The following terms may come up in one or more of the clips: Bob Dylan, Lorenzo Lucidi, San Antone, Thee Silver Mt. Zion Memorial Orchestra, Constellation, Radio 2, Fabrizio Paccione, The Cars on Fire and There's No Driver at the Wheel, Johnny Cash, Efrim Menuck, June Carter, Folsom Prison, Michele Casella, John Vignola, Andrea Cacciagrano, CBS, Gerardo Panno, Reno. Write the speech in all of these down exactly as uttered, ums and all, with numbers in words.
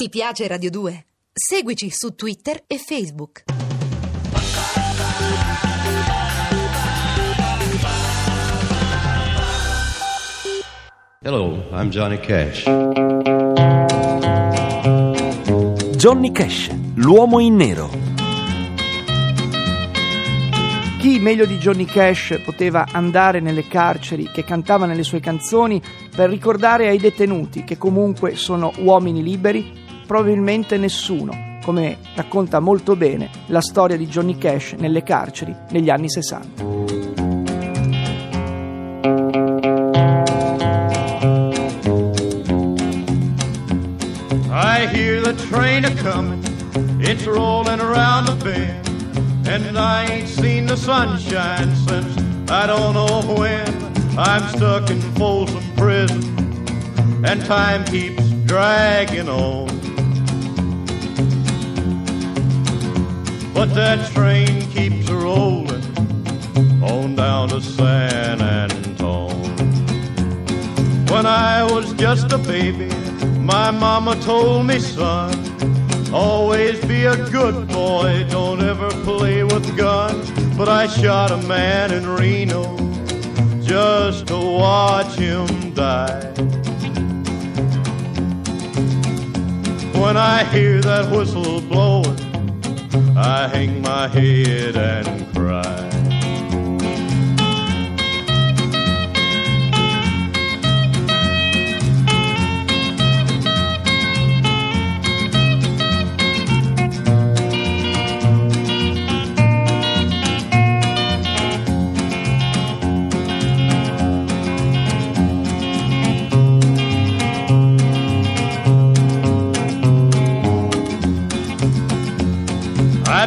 Ti piace Radio due? Seguici su Twitter e Facebook. Hello, I'm Johnny Cash. Johnny Cash, l'uomo in nero. Chi meglio di Johnny Cash poteva andare nelle carceri che cantava nelle sue canzoni per ricordare ai detenuti che comunque sono uomini liberi? Probabilmente nessuno, come racconta molto bene la storia di Johnny Cash nelle carceri negli anni sessanta. I hear the train a comin', it's rolling around the bend, and I ain't seen the sunshine since I don't know when. I'm stuck in Folsom Prison, and time keeps dragging on. But that train keeps rolling on down to San Antone. When I was just a baby, my mama told me, son, always be a good boy, don't ever play with guns. But I shot a man in Reno just to watch him die. When I hear that whistle blowing, I hang my head and cry. I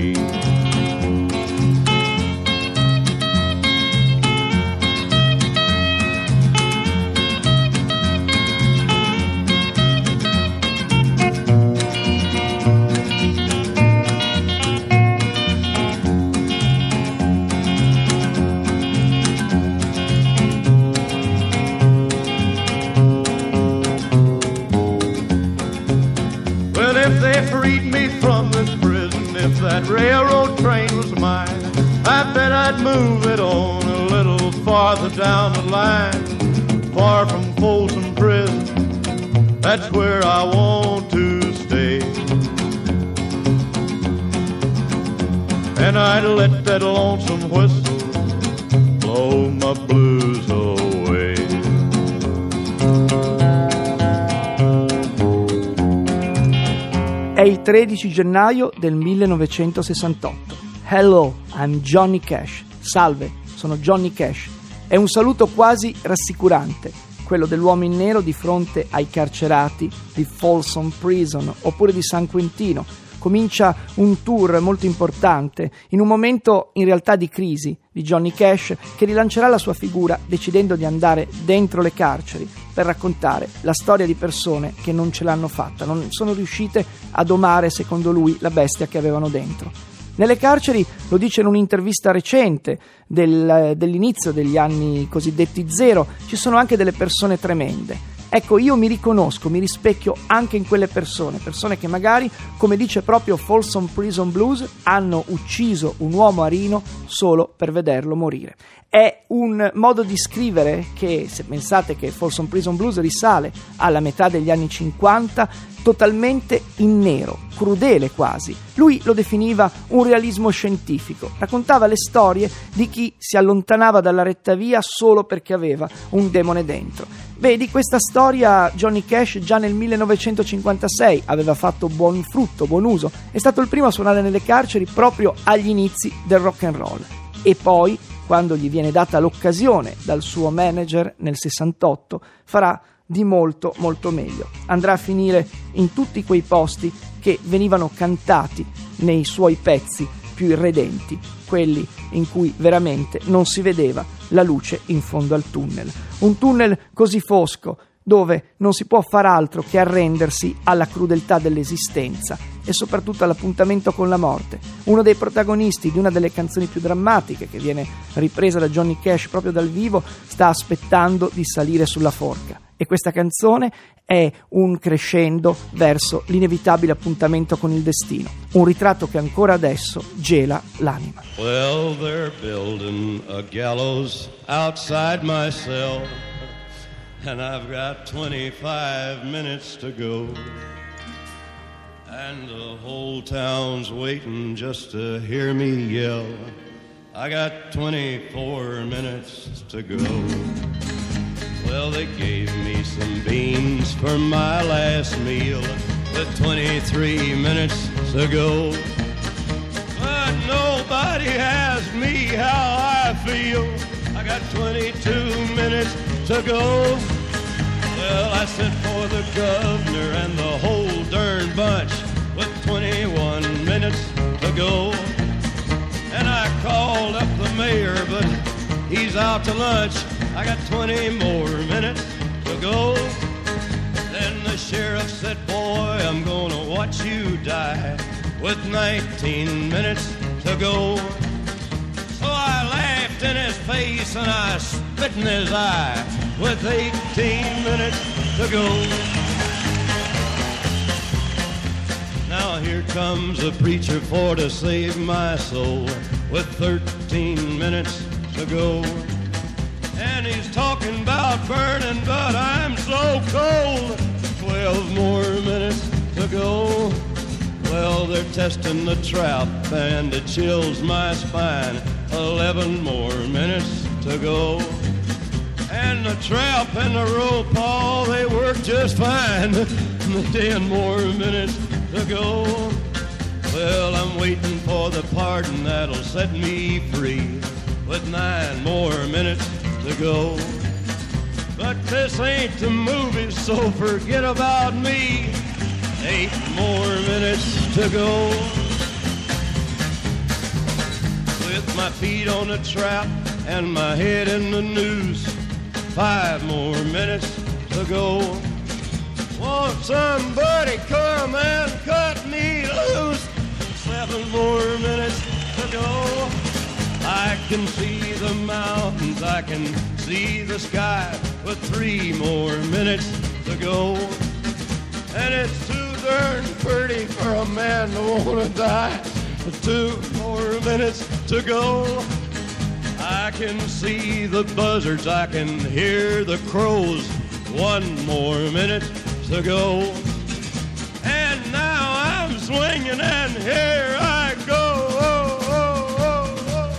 If that railroad train was mine, I bet I'd move it on a little farther down the line, far from Folsom Prison. That's where I want to stay. And I'd let that lonesome whistle blow my blues away. È il tredici gennaio del millenovecentosessantotto. Hello, I'm Johnny Cash. Salve, sono Johnny Cash. È un saluto quasi rassicurante, quello dell'uomo in nero di fronte ai carcerati di Folsom Prison oppure di San Quentino. Comincia un tour molto importante, in un momento in realtà di crisi di Johnny Cash, che rilancerà la sua figura decidendo di andare dentro le carceri per raccontare la storia di persone che non ce l'hanno fatta, non sono riuscite a domare, secondo lui, la bestia che avevano dentro. Nelle carceri, lo dice in un'intervista recente del, dell'inizio degli anni cosiddetti zero, ci sono anche delle persone tremende. Ecco, io mi riconosco, mi rispecchio anche in quelle persone, persone che magari, come dice proprio Folsom Prison Blues, hanno ucciso un uomo a Reno solo per vederlo morire. È un modo di scrivere che, se pensate che Folsom Prison Blues risale alla metà degli anni cinquanta, totalmente in nero, crudele quasi. Lui lo definiva un realismo scientifico, raccontava le storie di chi si allontanava dalla retta via solo perché aveva un demone dentro. Vedi, questa storia Johnny Cash già nel millenovecentocinquantasei aveva fatto buon frutto, buon uso. È stato il primo a suonare nelle carceri proprio agli inizi del rock and roll. E poi, quando gli viene data l'occasione dal suo manager nel sessantotto, farà di molto molto meglio. Andrà a finire in tutti quei posti che venivano cantati nei suoi pezzi più irredenti, quelli in cui veramente non si vedeva la luce in fondo al tunnel. Un tunnel così fosco dove non si può far altro che arrendersi alla crudeltà dell'esistenza e soprattutto all'appuntamento con la morte. Uno dei protagonisti di una delle canzoni più drammatiche, che viene ripresa da Johnny Cash proprio dal vivo, sta aspettando di salire sulla forca, e questa canzone è un crescendo verso l'inevitabile appuntamento con il destino, un ritratto che ancora adesso gela l'anima. Well, they're building a gallows outside my cell, and I've got twenty-five minutes to go, and the whole town's waiting just to hear me yell. I got twenty-four minutes to go. Well, they gave me some beans for my last meal with twenty-three minutes to go. But nobody asked me how I feel. I got twenty-two minutes to go. Well, I sent for the governor and the whole darn bunch with twenty-one minutes to go. And I called up the mayor, but he's out to lunch. I got twenty more minutes to go. Then the sheriff said, boy, I'm gonna watch you die with nineteen minutes to go. So I laughed in his face and I spit in his eye with eighteen minutes to go. Now here comes a preacher for to save my soul with thirteen minutes to go. And he's talking about burning, but I'm so cold. twelve more minutes to go. Well, they're testing the trap and it chills my spine. eleven more minutes to go. And the trap and the rope, all they work just fine. ten more minutes to go. Well, I'm waiting for the pardon that'll set me free with nine more minutes to go. But this ain't the movies, so forget about me. Eight more minutes to go. With my feet on the trap and my head in the noose, five more minutes to go. Won't somebody come and cut me loose? Seven more minutes to go. I can see the mountains, I can see the sky, but three more minutes to go. And it's too darn pretty for a man to want to die. Two more minutes to go. I can see the buzzards, I can hear the crows. One more minute to go. And now I'm swinging and here I go. Oh, oh, oh, oh.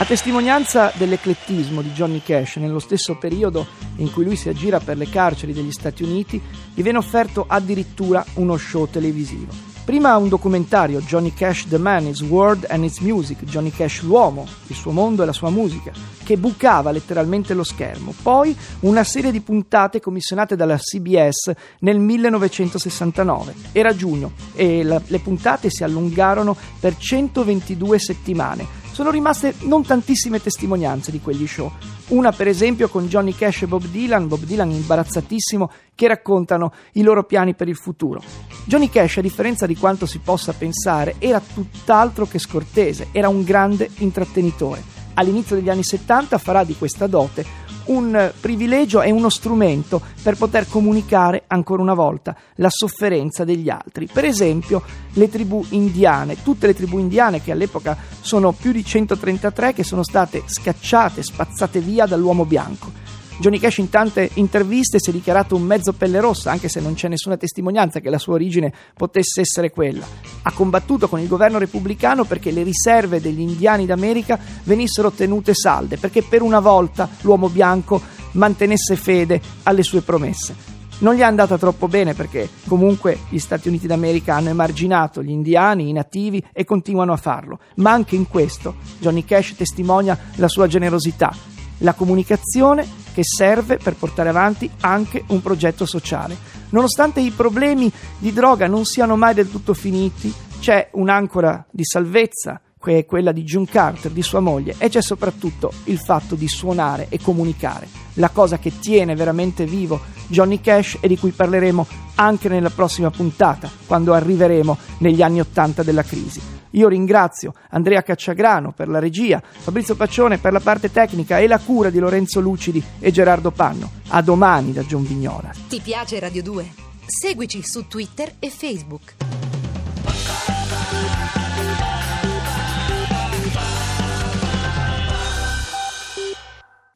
A testimonianza dell'eclettismo di Johnny Cash, nello stesso periodo in cui lui si aggira per le carceri degli Stati Uniti, gli viene offerto addirittura uno show televisivo. Prima un documentario, Johnny Cash The Man, His World and His Music, Johnny Cash l'uomo, il suo mondo e la sua musica, che bucava letteralmente lo schermo. Poi una serie di puntate commissionate dalla C B S nel millenovecentosessantanove. Era giugno e la, le puntate si allungarono per centoventidue settimane. Sono rimaste non tantissime testimonianze di quegli show. Una per esempio con Johnny Cash e Bob Dylan, Bob Dylan imbarazzatissimo, che raccontano i loro piani per il futuro. Johnny Cash, a differenza di quanto si possa pensare, era tutt'altro che scortese, era un grande intrattenitore. All'inizio degli anni settanta farà di questa dote un privilegio e uno strumento per poter comunicare ancora una volta la sofferenza degli altri. Per esempio le tribù indiane, tutte le tribù indiane, che all'epoca sono più di centotrentatré, che sono state scacciate, spazzate via dall'uomo bianco. Johnny Cash in tante interviste si è dichiarato un mezzo pelle rossa, anche se non c'è nessuna testimonianza che la sua origine potesse essere quella. Ha combattuto con il governo repubblicano perché le riserve degli indiani d'America venissero tenute salde, perché per una volta l'uomo bianco mantenesse fede alle sue promesse. Non gli è andata troppo bene, perché comunque gli Stati Uniti d'America hanno emarginato gli indiani, i nativi, e continuano a farlo. Ma anche in questo Johnny Cash testimonia la sua generosità, la comunicazione che serve per portare avanti anche un progetto sociale. Nonostante i problemi di droga non siano mai del tutto finiti, c'è un'ancora di salvezza, che è quella di June Carter, di sua moglie, e c'è soprattutto il fatto di suonare e comunicare, la cosa che tiene veramente vivo Johnny Cash e di cui parleremo anche nella prossima puntata, quando arriveremo negli anni Ottanta della crisi. Io ringrazio Andrea Cacciagrano per la regia, Fabrizio Paccione per la parte tecnica e la cura di Lorenzo Lucidi e Gerardo Panno. A domani da John Vignola. Ti piace Radio due? Seguici su Twitter e Facebook.